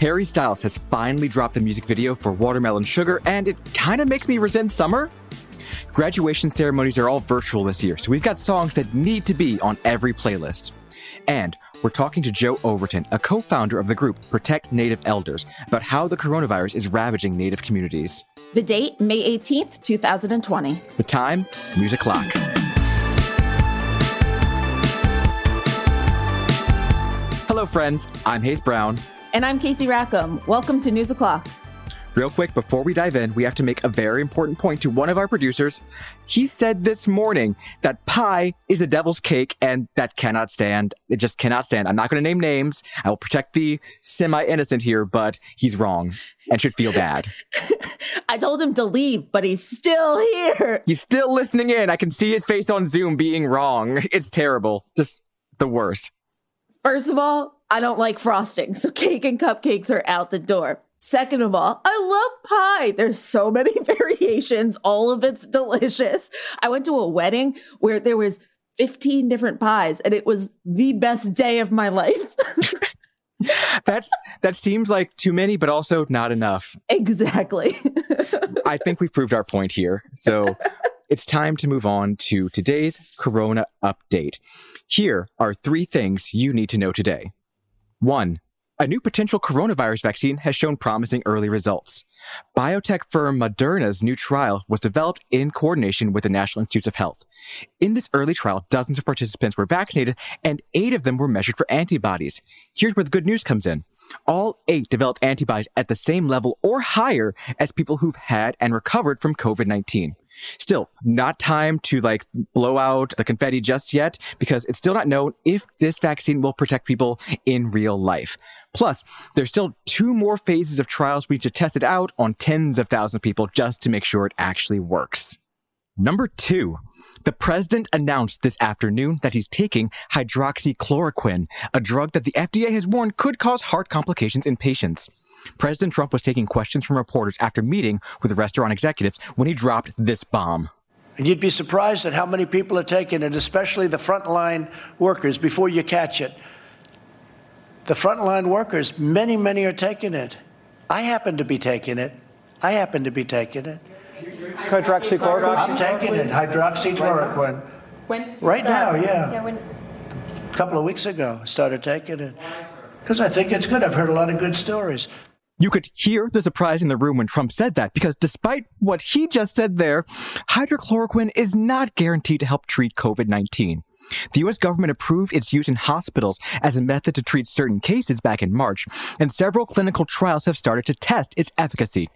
Harry Styles has finally dropped the music video for Watermelon Sugar, and it kind of makes me resent summer. Graduation ceremonies are all virtual this year, so we've got songs that need to be on every playlist. And we're talking to Joe Overton, a co-founder of the group Protect Native Elders, about how the coronavirus is ravaging Native communities. The date, May 18th, 2020. The time, Music Clock. Hello, friends. I'm Hayes Brown. And I'm Casey Rackham. Welcome to News O'Clock. Real quick, before we dive in, we have to make a very important point to one of our producers. He said this morning that pie is the devil's cake, and that cannot stand. It just cannot stand. I'm not going to name names. I will protect the semi-innocent here, but he's wrong and should feel bad. I told him to leave, but he's still here. He's still listening in. I can see his face on Zoom being wrong. It's terrible. Just the worst. First of all, I don't like frosting, so cake and cupcakes are out the door. Second of all, I love pie. There's so many variations. All of it's delicious. I went to a wedding where there was 15 different pies, and it was the best day of my life. That seems like too many, but also not enough. Exactly. I think we've proved our point here. So it's time to move on to today's Corona update. Here are three things you need to know today. 1. A new potential coronavirus vaccine has shown promising early results. Biotech firm Moderna's new trial was developed in coordination with the National Institutes of Health. In this early trial, dozens of participants were vaccinated, and 8 of them were measured for antibodies. Here's where the good news comes in. All 8 developed antibodies at the same level or higher as people who've had and recovered from COVID-19. Still, not time to blow out the confetti just yet, because it's still not known if this vaccine will protect people in real life. Plus, there's still 2 more phases of trials we should test it out on tens of thousands of people just to make sure it actually works. 2, the president announced this afternoon that he's taking hydroxychloroquine, a drug that the FDA has warned could cause heart complications in patients. President Trump was taking questions from reporters after meeting with restaurant executives when he dropped this bomb. And you'd be surprised at how many people are taking it, especially the frontline workers, before you catch it. The frontline workers, many are taking it. I happen to be taking it. Hydroxychloroquine? I'm taking it. Hydroxychloroquine. When? Right now, yeah. A couple of weeks ago, I started taking it. Because I think it's good. I've heard a lot of good stories. You could hear the surprise in the room when Trump said that, because despite what he just said there, hydroxychloroquine is not guaranteed to help treat COVID-19. The U.S. government approved its use in hospitals as a method to treat certain cases back in March, and several clinical trials have started to test its efficacy.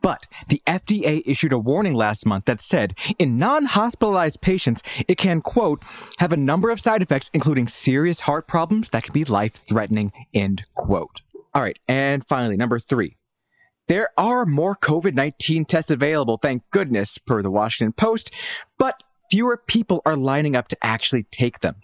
But the FDA issued a warning last month that said in non-hospitalized patients, it can, quote, have a number of side effects, including serious heart problems that can be life-threatening, end quote. All right. And finally, 3, there are more COVID-19 tests available, thank goodness, per the Washington Post, but fewer people are lining up to actually take them.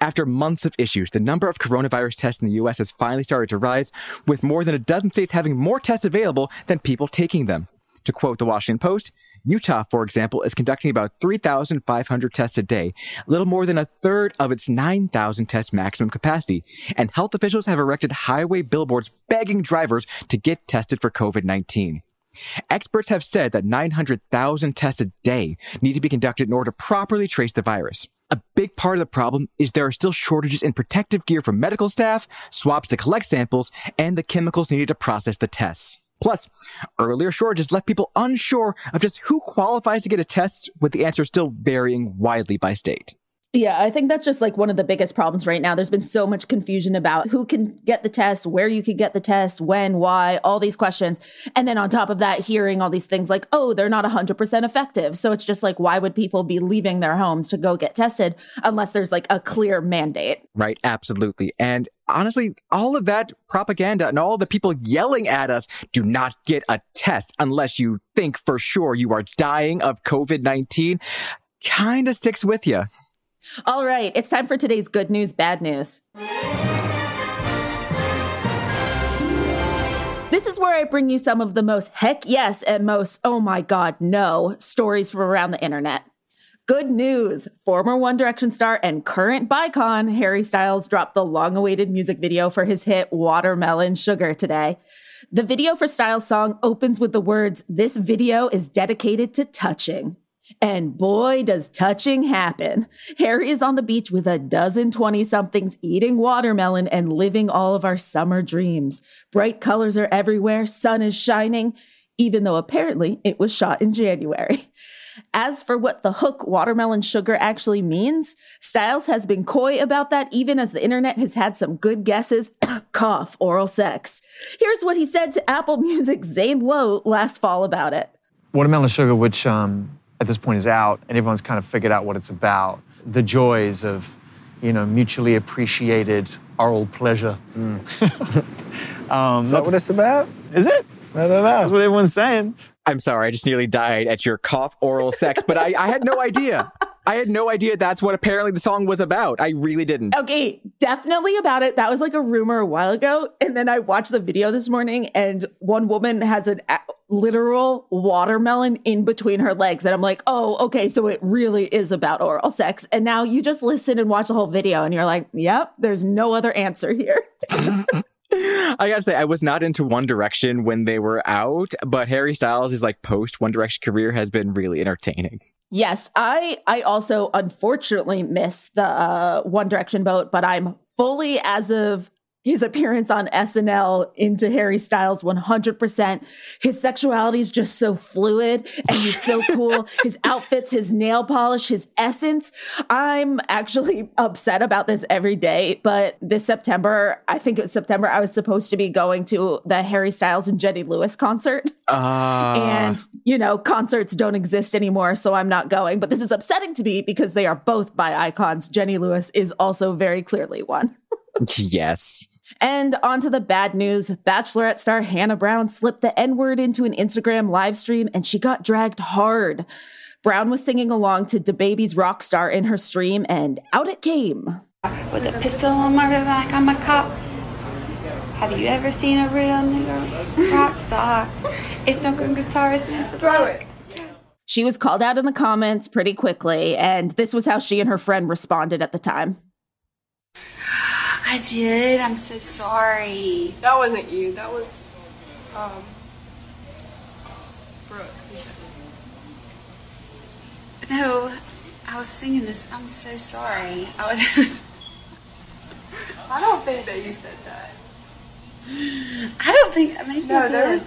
After months of issues, the number of coronavirus tests in the U.S. has finally started to rise, with more than a dozen states having more tests available than people taking them. To quote the Washington Post, Utah, for example, is conducting about 3,500 tests a day, a little more than a third of its 9,000 test maximum capacity, and health officials have erected highway billboards begging drivers to get tested for COVID-19. Experts have said that 900,000 tests a day need to be conducted in order to properly trace the virus. A big part of the problem is there are still shortages in protective gear for medical staff, swabs to collect samples, and the chemicals needed to process the tests. Plus, earlier shortages left people unsure of just who qualifies to get a test, with the answer still varying widely by state. Yeah, I think that's just one of the biggest problems right now. There's been so much confusion about who can get the test, where you can get the test, when, why, all these questions. And then on top of that, hearing all these things like, oh, they're not 100% effective. So it's just why would people be leaving their homes to go get tested unless there's a clear mandate? Right. Absolutely. And honestly, all of that propaganda and all the people yelling at us, do not get a test unless you think for sure you are dying of COVID-19, kind of sticks with you. All right, it's time for today's good news, bad news. This is where I bring you some of the most heck yes and most oh my God no stories from around the internet. Good news. Former One Direction star and current Bicon, Harry Styles, dropped the long-awaited music video for his hit Watermelon Sugar today. The video for Styles' song opens with the words, "This video is dedicated to touching." And boy, does touching happen. Harry is on the beach with a dozen 20-somethings eating watermelon and living all of our summer dreams. Bright colors are everywhere. Sun is shining, even though apparently it was shot in January. As for what the hook Watermelon Sugar actually means, Styles has been coy about that even as the internet has had some good guesses. Cough, oral sex. Here's what he said to Apple Music's Zane Lowe last fall about it. Watermelon Sugar, which at this point is out, and everyone's kind of figured out what it's about. The joys of, mutually appreciated oral pleasure. Is that what it's about? Is it? I don't know. That's what everyone's saying. I'm sorry, I just nearly died at your cough oral sex, but I had no idea. I had no idea that's what apparently the song was about. I really didn't. Okay, definitely about it. That was like a rumor a while ago. And then I watched the video this morning and one woman has an literal watermelon in between her legs. And I'm like, oh, okay, so it really is about oral sex. And now you just listen and watch the whole video and you're like, yep, there's no other answer here. I gotta say, I was not into One Direction when they were out, but Harry Styles' post One Direction career has been really entertaining. Yes, I also unfortunately missed the One Direction boat, but I'm fully, as of his appearance on SNL, into Harry Styles 100%. His sexuality is just so fluid and he's so cool. His outfits, his nail polish, his essence. I'm actually upset about this every day, but this September, I think it was September, I was supposed to be going to the Harry Styles and Jenny Lewis concert. And, concerts don't exist anymore, so I'm not going. But this is upsetting to me because they are both bi icons. Jenny Lewis is also very clearly one. Yes. And on to the bad news. Bachelorette star Hannah Brown slipped the N-word into an Instagram live stream and she got dragged hard. Brown was singing along to DaBaby's Rockstar in her stream and out it came. With a pistol on my rib like I'm a cop. Have you ever seen a real nigga rock star? It's no good guitarist, man. Throw it. She was called out in the comments pretty quickly and this was how she and her friend responded at the time. I did. I'm so sorry. That wasn't you. That was, Brooke. No, I was singing this. I'm so sorry. I don't think that you said that. I don't think. Maybe it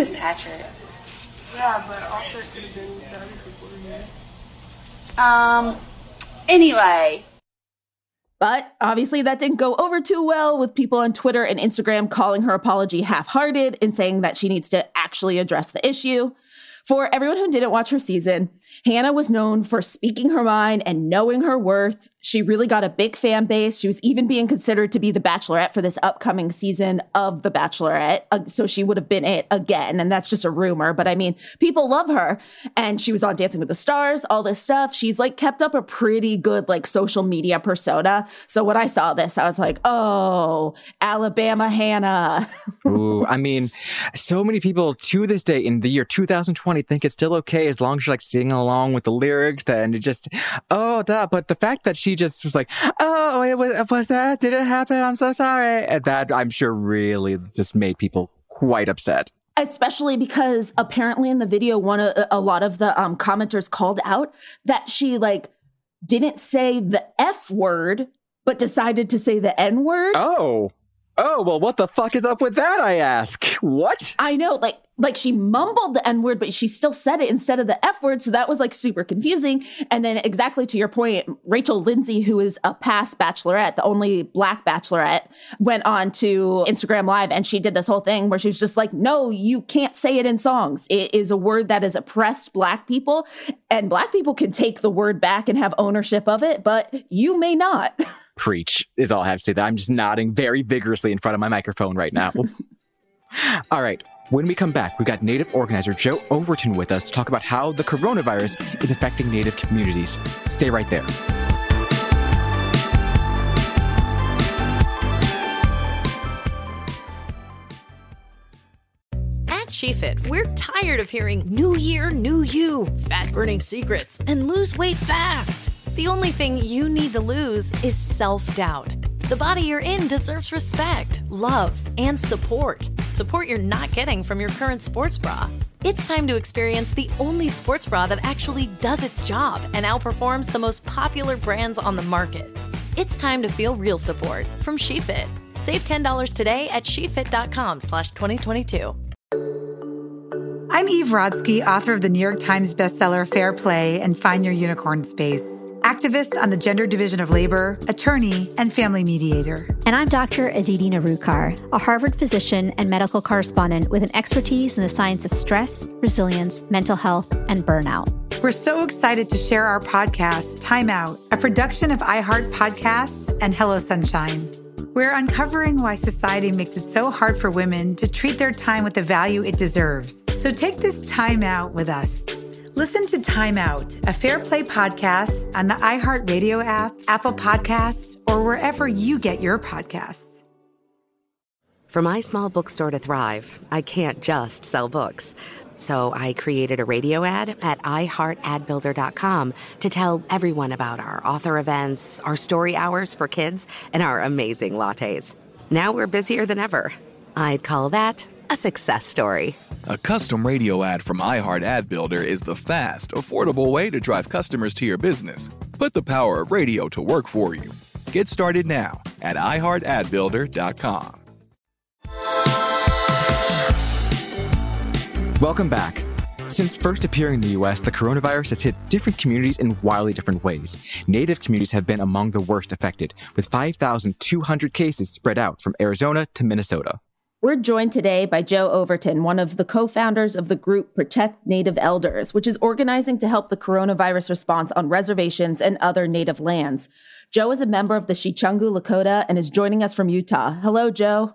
was Patrick. Yeah, but also she's in the other people here. Anyway. But obviously that didn't go over too well with people on Twitter and Instagram calling her apology half-hearted and saying that she needs to actually address the issue. For everyone who didn't watch her season, Hannah was known for speaking her mind and knowing her worth. She really got a big fan base. She was even being considered to be the Bachelorette for this upcoming season of The Bachelorette. So she would have been it again. And that's just a rumor. But I mean, people love her. And she was on Dancing with the Stars, all this stuff. She's kept up a pretty good social media persona. So when I saw this, I was like, oh, Alabama Hannah. Ooh, I mean, so many people to this day in the year 2020, think it's still okay as long as you're singing along with the lyrics and it just but the fact that she just was was that didn't happen, I'm so sorry, and that I'm sure really just made people quite upset. Especially because apparently in the video a lot of the commenters called out that she didn't say the F word but decided to say the N word. Oh, well, what the fuck is up with that, I ask? What? I know, she mumbled the N-word, but she still said it instead of the F-word, so that was, super confusing. And then exactly to your point, Rachel Lindsay, who is a past Bachelorette, the only Black Bachelorette, went on to Instagram Live, and she did this whole thing where she was just like, no, you can't say it in songs. It is a word that has oppressed Black people, and Black people can take the word back and have ownership of it, but you may not. Preach is all I have to say. That I'm just nodding very vigorously in front of my microphone right now. All right. When we come back, we've got Native organizer Joe Overton with us to talk about how the coronavirus is affecting Native communities. Stay right there. She-Fit, we're tired of hearing new year, new you, fat-burning secrets, and lose weight fast. The only thing you need to lose is self-doubt. The body you're in deserves respect, love, and support. Support you're not getting from your current sports bra. It's time to experience the only sports bra that actually does its job and outperforms the most popular brands on the market. It's time to feel real support from She-Fit. Save $10 today at shefit.com/2022. I'm Eve Rodsky, author of the New York Times bestseller Fair Play and Find Your Unicorn Space, activist on the Gender Division of Labor, attorney, and family mediator. And I'm Dr. Idina Rukar, a Harvard physician and medical correspondent with an expertise in the science of stress, resilience, mental health, and burnout. We're so excited to share our podcast, Time Out, a production of iHeart Podcasts and Hello Sunshine. We're uncovering why society makes it so hard for women to treat their time with the value it deserves. So take this time out with us. Listen to Time Out, a Fair Play podcast on the iHeartRadio app, Apple Podcasts, or wherever you get your podcasts. For my small bookstore to thrive, I can't just sell books. So I created a radio ad at iHeartAdBuilder.com to tell everyone about our author events, our story hours for kids, and our amazing lattes. Now we're busier than ever. I'd call that a success story. A custom radio ad from iHeart Ad Builder is the fast, affordable way to drive customers to your business. Put the power of radio to work for you. Get started now at iHeartAdBuilder.com. Welcome back. Since first appearing in the U.S., the coronavirus has hit different communities in wildly different ways. Native communities have been among the worst affected, with 5,200 cases spread out from Arizona to Minnesota. We're joined today by Joe Overton, one of the co-founders of the group Protect Native Elders, which is organizing to help the coronavirus response on reservations and other Native lands. Joe is a member of the Sicangu Lakota and is joining us from Utah. Hello, Joe.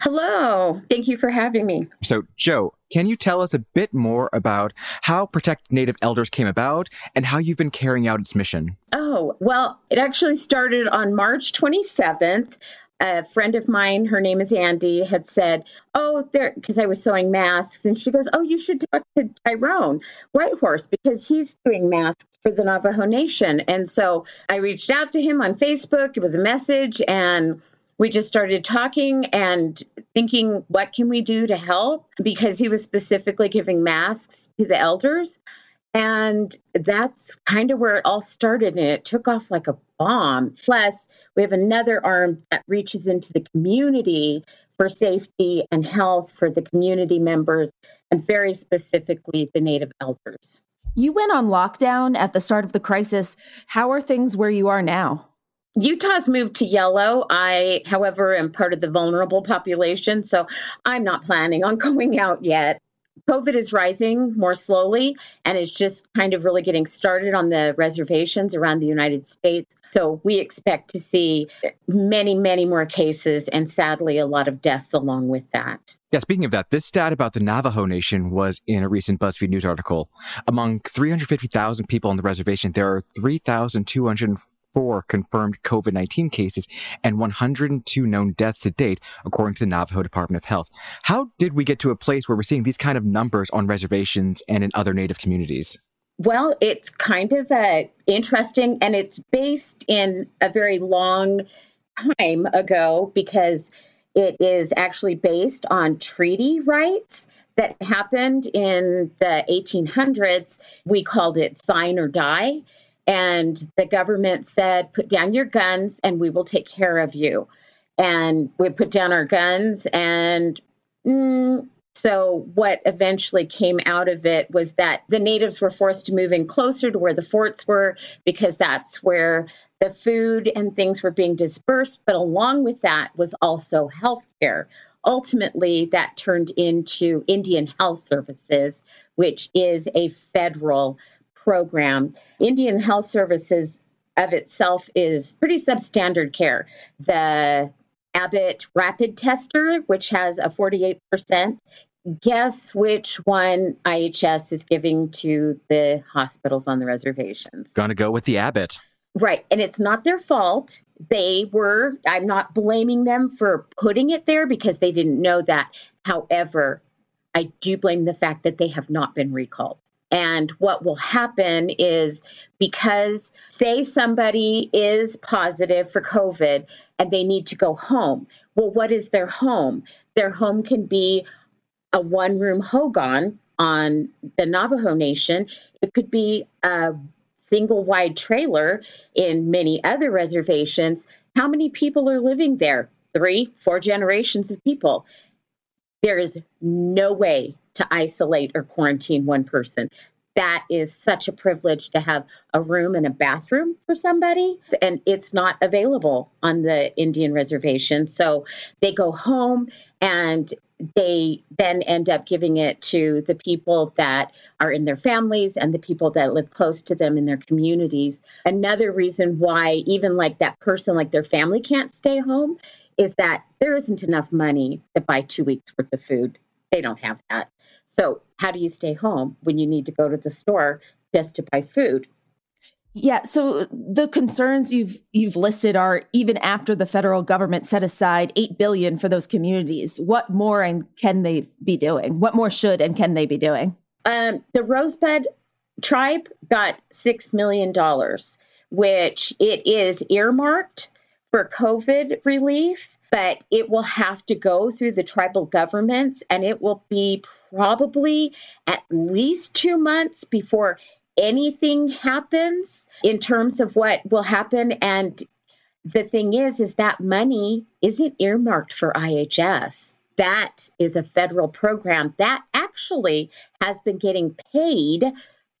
Hello. Thank you for having me. So, Joe, can you tell us a bit more about how Protect Native Elders came about and how you've been carrying out its mission? Oh, well, it actually started on March 27th. A friend of mine, her name is Andy, had said, because I was sewing masks, and she goes, you should talk to Tyrone Whitehorse because he's doing masks for the Navajo Nation. And so I reached out to him on Facebook. It was a message, and we just started talking and thinking, what can we do to help? Because he was specifically giving masks to the elders. And that's kind of where it all started, and it took off like a bomb. Plus, we have another arm that reaches into the community for safety and health for the community members, and very specifically the Native elders. You went on lockdown at the start of the crisis. How are things where you are now? Utah's moved to yellow. I, however, am part of the vulnerable population, so I'm not planning on going out yet. COVID is rising more slowly, and it's just kind of really getting started on the reservations around the United States. So we expect to see many, many more cases and sadly a lot of deaths along with that. Yeah, speaking of that, this stat about the Navajo Nation was in a recent BuzzFeed News article. Among 350,000 people on the reservation, there are 3,204 confirmed COVID-19 cases and 102 known deaths to date, according to the Navajo Department of Health. How did we get to a place where we're seeing these kind of numbers on reservations and in other Native communities? Well, it's kind of interesting, and it's based in a very long time ago because it is actually based on treaty rights that happened in the 1800s. We called it sign or die. And the government said, put down your guns and we will take care of you. And we put down our guns. And so what eventually came out of it was that the natives were forced to move in closer to where the forts were because that's where the food and things were being dispersed. But along with that was also health care. Ultimately, that turned into Indian Health Services, which is a federal program. Indian Health Services of itself is pretty substandard care. The Abbott Rapid Tester, which has a 48%, guess which one IHS is giving to the hospitals on the reservations? Gonna go with the Abbott. Right. And it's not their fault. I'm not blaming them for putting it there because they didn't know that. However, I do blame the fact that they have not been recalled. And what will happen is, because say somebody is positive for COVID and they need to go home. Well, what is their home? Their home can be a one-room hogan on the Navajo Nation. It could be a single-wide trailer in many other reservations. How many people are living there? 3, 4 generations of people. There is no way to isolate or quarantine one person. That is such a privilege to have a room and a bathroom for somebody, and it's not available on the Indian reservation. So they go home, and they then end up giving it to the people that are in their families and the people that live close to them in their communities. Another reason why even like that person, like their family can't stay home, is that there isn't enough money to buy 2 weeks worth of food. They don't have that. So how do you stay home when you need to go to the store just to buy food? Yeah. So the concerns you've listed are even after the federal government set aside $8 billion for those communities. What more and can they be doing? What more should and can they be doing? The Rosebud tribe got $6 million, which it is earmarked for COVID relief, but it will have to go through the tribal governments, and it will be probably at least 2 months before anything happens in terms of what will happen. And the thing is that money isn't earmarked for IHS. That is a federal program that actually has been getting paid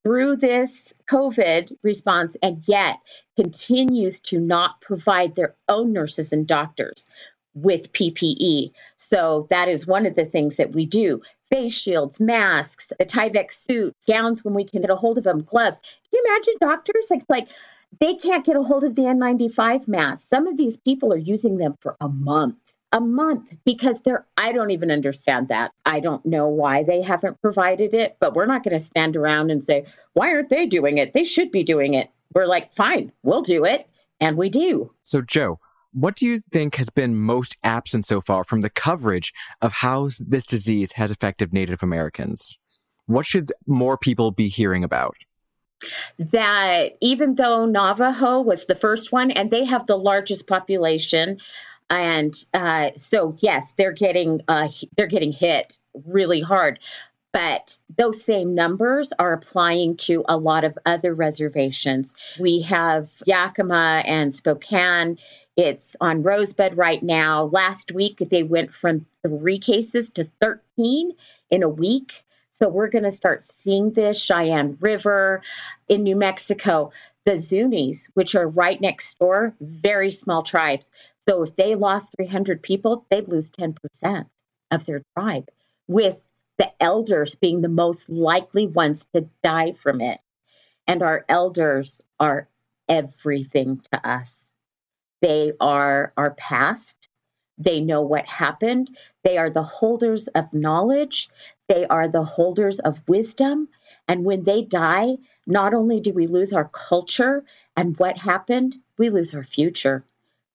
through this COVID response, and yet continues to not provide their own nurses and doctors with PPE. So that is one of the things that we do. Face shields, masks, a Tyvek suit, gowns when we can get a hold of them, gloves. Can you imagine doctors? Like they can't get a hold of the N95 masks. Some of these people are using them for a month because I don't even understand that. I don't know why they haven't provided it, but we're not going to stand around and say, why aren't they doing it? They should be doing it. We're like, fine, we'll do it. And we do. So Joe, what do you think has been most absent so far from the coverage of how this disease has affected Native Americans? What should more people be hearing about? That even though Navajo was the first one, and they have the largest population, and so yes, they're getting hit really hard. But those same numbers are applying to a lot of other reservations. We have Yakima and Spokane. It's on Rosebud right now. Last week, they went from 3 cases to 13 in a week. So we're going to start seeing this. Cheyenne River in New Mexico, the Zunis, which are right next door, very small tribes. So if they lost 300 people, they'd lose 10% of their tribe, with the elders being the most likely ones to die from it. And our elders are everything to us. They are our past. They know what happened. They are the holders of knowledge. They are the holders of wisdom. And when they die, not only do we lose our culture and what happened, we lose our future,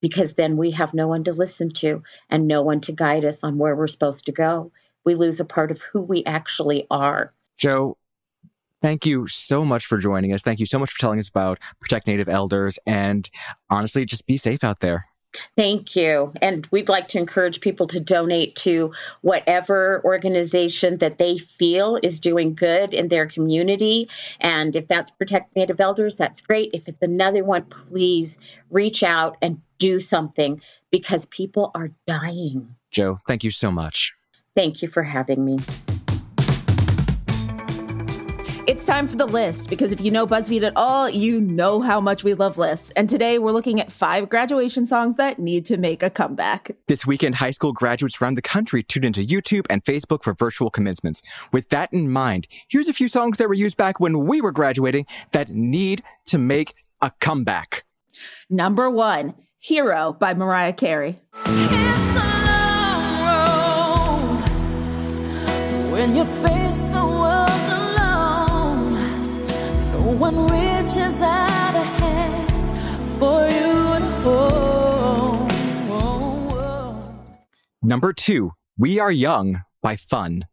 because then we have no one to listen to and no one to guide us on where we're supposed to go. We lose a part of who we actually are. Joe, thank you so much for joining us. Thank you so much for telling us about Protect Native Elders, and honestly, just be safe out there. Thank you. And we'd like to encourage people to donate to whatever organization that they feel is doing good in their community. And if that's Protect Native Elders, that's great. If it's another one, please reach out and do something, because people are dying. Joe, thank you so much. Thank you for having me. It's time for the list, because if you know BuzzFeed at all, you know how much we love lists. And today we're looking at 5 graduation songs that need to make a comeback. This weekend, high school graduates around the country tuned into YouTube and Facebook for virtual commencements. With that in mind, here's a few songs that were used back when we were graduating that need to make a comeback. Number 1, Hero by Mariah Carey. It's a long road when you face the world. One reaches out a hand for you to hold. Number 2, We Are Young by Fun.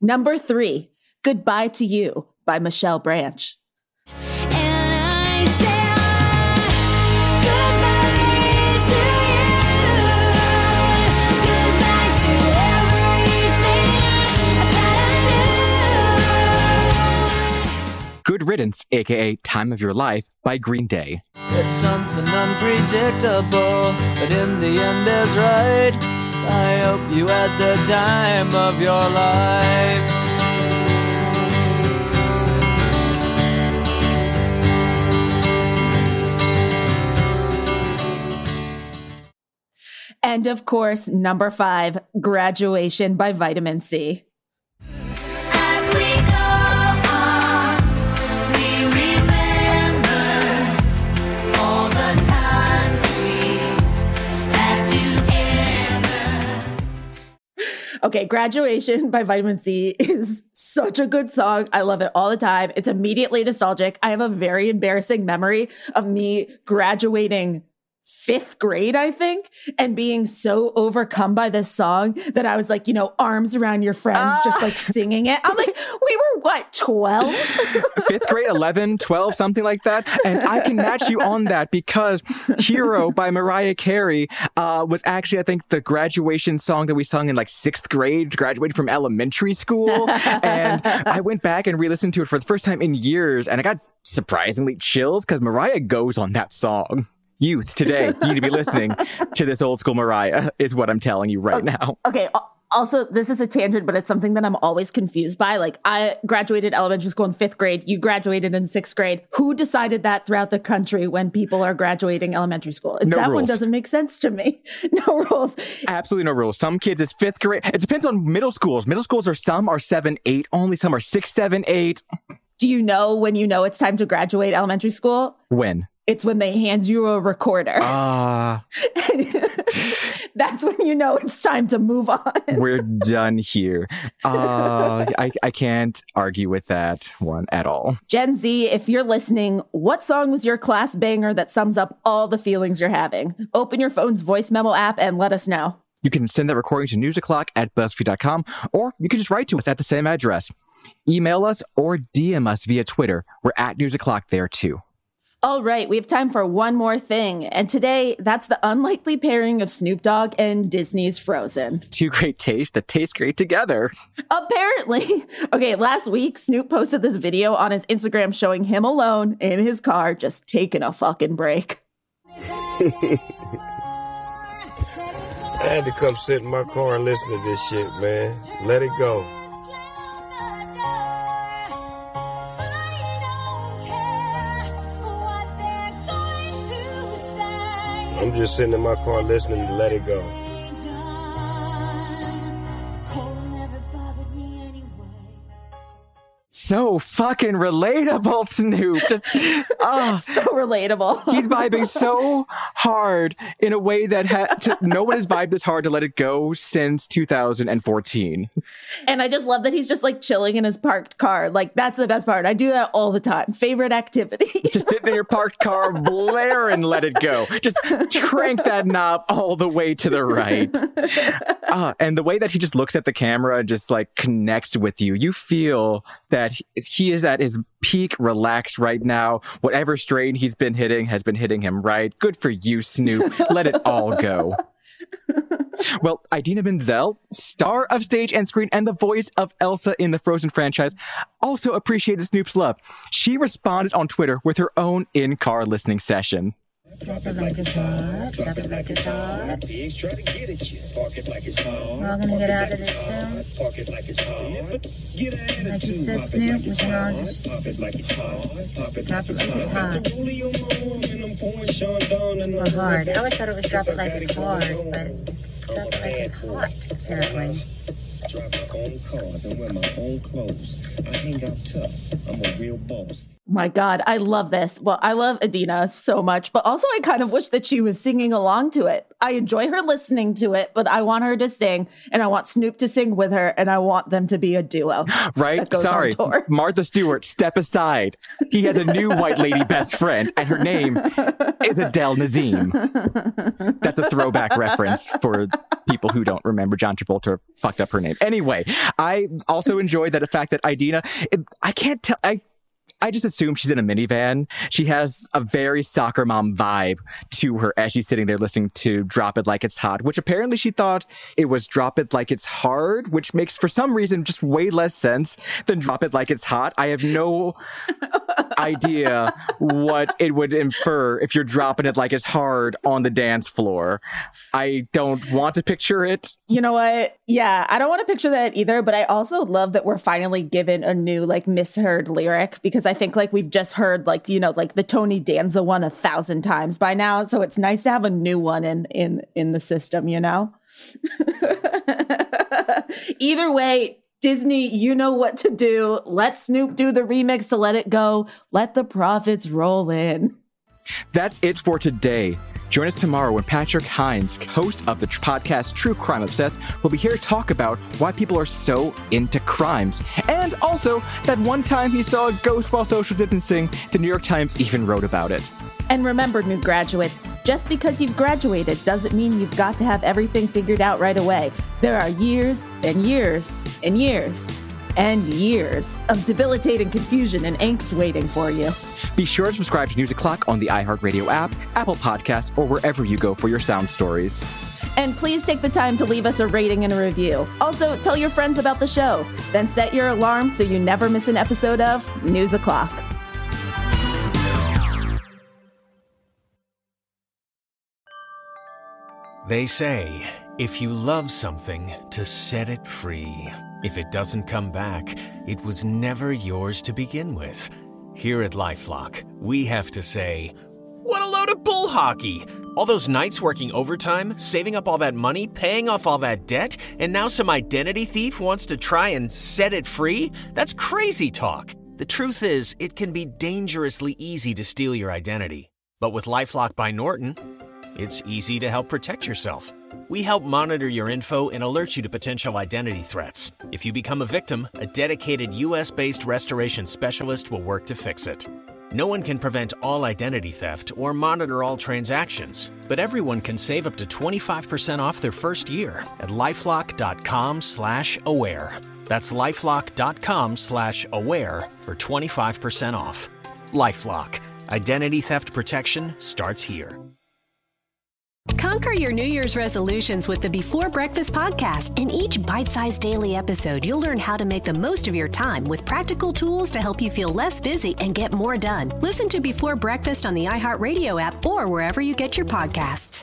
Number 3, Goodbye to You by Michelle Branch. Good Riddance, a.k.a. Time of Your Life, by Green Day. It's something unpredictable, but in the end is right. I hope you had the time of your life. And of course, number 5, Graduation by Vitamin C. Okay, Graduation by Vitamin C is such a good song. I love it all the time. It's immediately nostalgic. I have a very embarrassing memory of me graduating 5th grade, I think, and being so overcome by this song that I was like, you know, arms around your friends, just like singing it. I'm like, we were what, 12? 5th grade, 11, 12, something like that. And I can match you on that because Hero by Mariah Carey was actually, I think, the graduation song that we sung in like 6th grade, graduated from elementary school. And I went back and re-listened to it for the first time in years. And I got surprisingly chills because Mariah goes on that song. Youth today, you need to be listening to this old school Mariah is what I'm telling you right now. Okay. Also, this is a tangent, but it's something that I'm always confused by. Like, I graduated elementary school in 5th grade. You graduated in 6th grade. Who decided that throughout the country when people are graduating elementary school? No, that rules. One doesn't make sense to me. No rules. Absolutely no rules. Some kids, it's 5th grade. It depends on middle schools. Middle schools are some are 7, 8 only. Some are 6, 7, 8. Do you know when you know it's time to graduate elementary school? When? It's when they hand you a recorder. That's when you know it's time to move on. We're done here. I can't argue with that one at all. Gen Z, if you're listening, what song was your class banger that sums up all the feelings you're having? Open your phone's voice memo app and let us know. You can send that recording to newsoclock@buzzfeed.com, or you can just write to us at the same address. Email us or DM us via Twitter. We're at newsoclock there too. All right, we have time for one more thing. And today, that's the unlikely pairing of Snoop Dogg and Disney's Frozen. Two great tastes that taste great together. Apparently. Okay, last week, Snoop posted this video on his Instagram showing him alone in his car, just taking a fucking break. I had to come sit in my car and listen to this shit, man. Let it go. I'm just sitting in my car listening to Let It Go. So fucking relatable, Snoop. Just so relatable. He's vibing so hard in a way that no one has vibed this hard to Let It Go since 2014. And I just love that he's just like chilling in his parked car. Like, that's the best part. I do that all the time. Favorite activity. Just sitting in your parked car, blaring Let It Go. Just crank that knob all the way to the right. And the way that he just looks at the camera and just like connects with you, you feel that he is at his peak, relaxed right now. Whatever strain he's been hitting has been hitting him right. Good for you, Snoop. Let it all go. Well, Idina Menzel, star of stage and screen and the voice of Elsa in the Frozen franchise, also appreciated Snoop's love. She responded on Twitter with her own in-car listening session. Drop it like it's hot. Drop it like it's hot. Pigs try to get at you. Park it like it's hot. We're all gonna get out of this soon. Park it like it's hot. Get out of it. Like you said, Snoop was wrong. Pop it like it's hot. Pop it like it's hot. We're hard. I always thought it was drop it like it's hard, but it's drop it like it's hot, apparently. Drive my own cars and wear my own clothes. I hang out tough. I'm a real boss. My God, I love this. Well, I love Idina so much, but also I kind of wish that she was singing along to it. I enjoy her listening to it, but I want her to sing, and I want Snoop to sing with her, and I want them to be a duo. Right? Sorry. Martha Stewart, step aside. He has a new white lady best friend, and her name is Adele Nazim. That's a throwback reference for people who don't remember. John Travolta fucked up her name. Anyway, I also enjoyed that the fact that Idina, I can't tell... I just assume she's in a minivan. She has a very soccer mom vibe to her as she's sitting there listening to Drop It Like It's Hot, which apparently she thought it was Drop It Like It's Hard, which makes, for some reason, just way less sense than Drop It Like It's Hot. I have no idea what it would infer if you're dropping it like it's hard on the dance floor. I don't want to picture it. You know what? Yeah, I don't want to picture that either, but I also love that we're finally given a new, like, misheard lyric, because I think like we've just heard like, you know, like the Tony Danza one 1,000 times by now. So it's nice to have a new one in the system, you know? Either way, Disney, you know what to do. Let Snoop do the remix to Let It Go. Let the profits roll in. That's it for today. Join us tomorrow when Patrick Hines, host of the podcast True Crime Obsessed, will be here to talk about why people are so into crimes. And also that one time he saw a ghost while social distancing, the New York Times even wrote about it. And remember, new graduates, just because you've graduated doesn't mean you've got to have everything figured out right away. There are years and years and years and years of debilitating confusion and angst waiting for you. Be sure to subscribe to News O'Clock on the iHeartRadio app, Apple Podcasts, or wherever you go for your sound stories. And please take the time to leave us a rating and a review. Also, tell your friends about the show. Then set your alarm so you never miss an episode of News O'Clock. They say, if you love something, to set it free. If it doesn't come back, it was never yours to begin with. Here at LifeLock, we have to say, what a load of bull hockey! All those nights working overtime, saving up all that money, paying off all that debt, and now some identity thief wants to try and set it free? That's crazy talk. The truth is, it can be dangerously easy to steal your identity. But with LifeLock by Norton, it's easy to help protect yourself. We help monitor your info and alert you to potential identity threats. If you become a victim, a dedicated U.S.-based restoration specialist will work to fix it. No one can prevent all identity theft or monitor all transactions, but everyone can save up to 25% off their first year at LifeLock.com/aware. That's LifeLock.com/aware for 25% off. LifeLock. Identity theft protection starts here. Conquer your New Year's resolutions with the Before Breakfast podcast. In each bite-sized daily episode, you'll learn how to make the most of your time with practical tools to help you feel less busy and get more done. Listen to Before Breakfast on the iHeartRadio app or wherever you get your podcasts.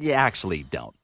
You actually don't.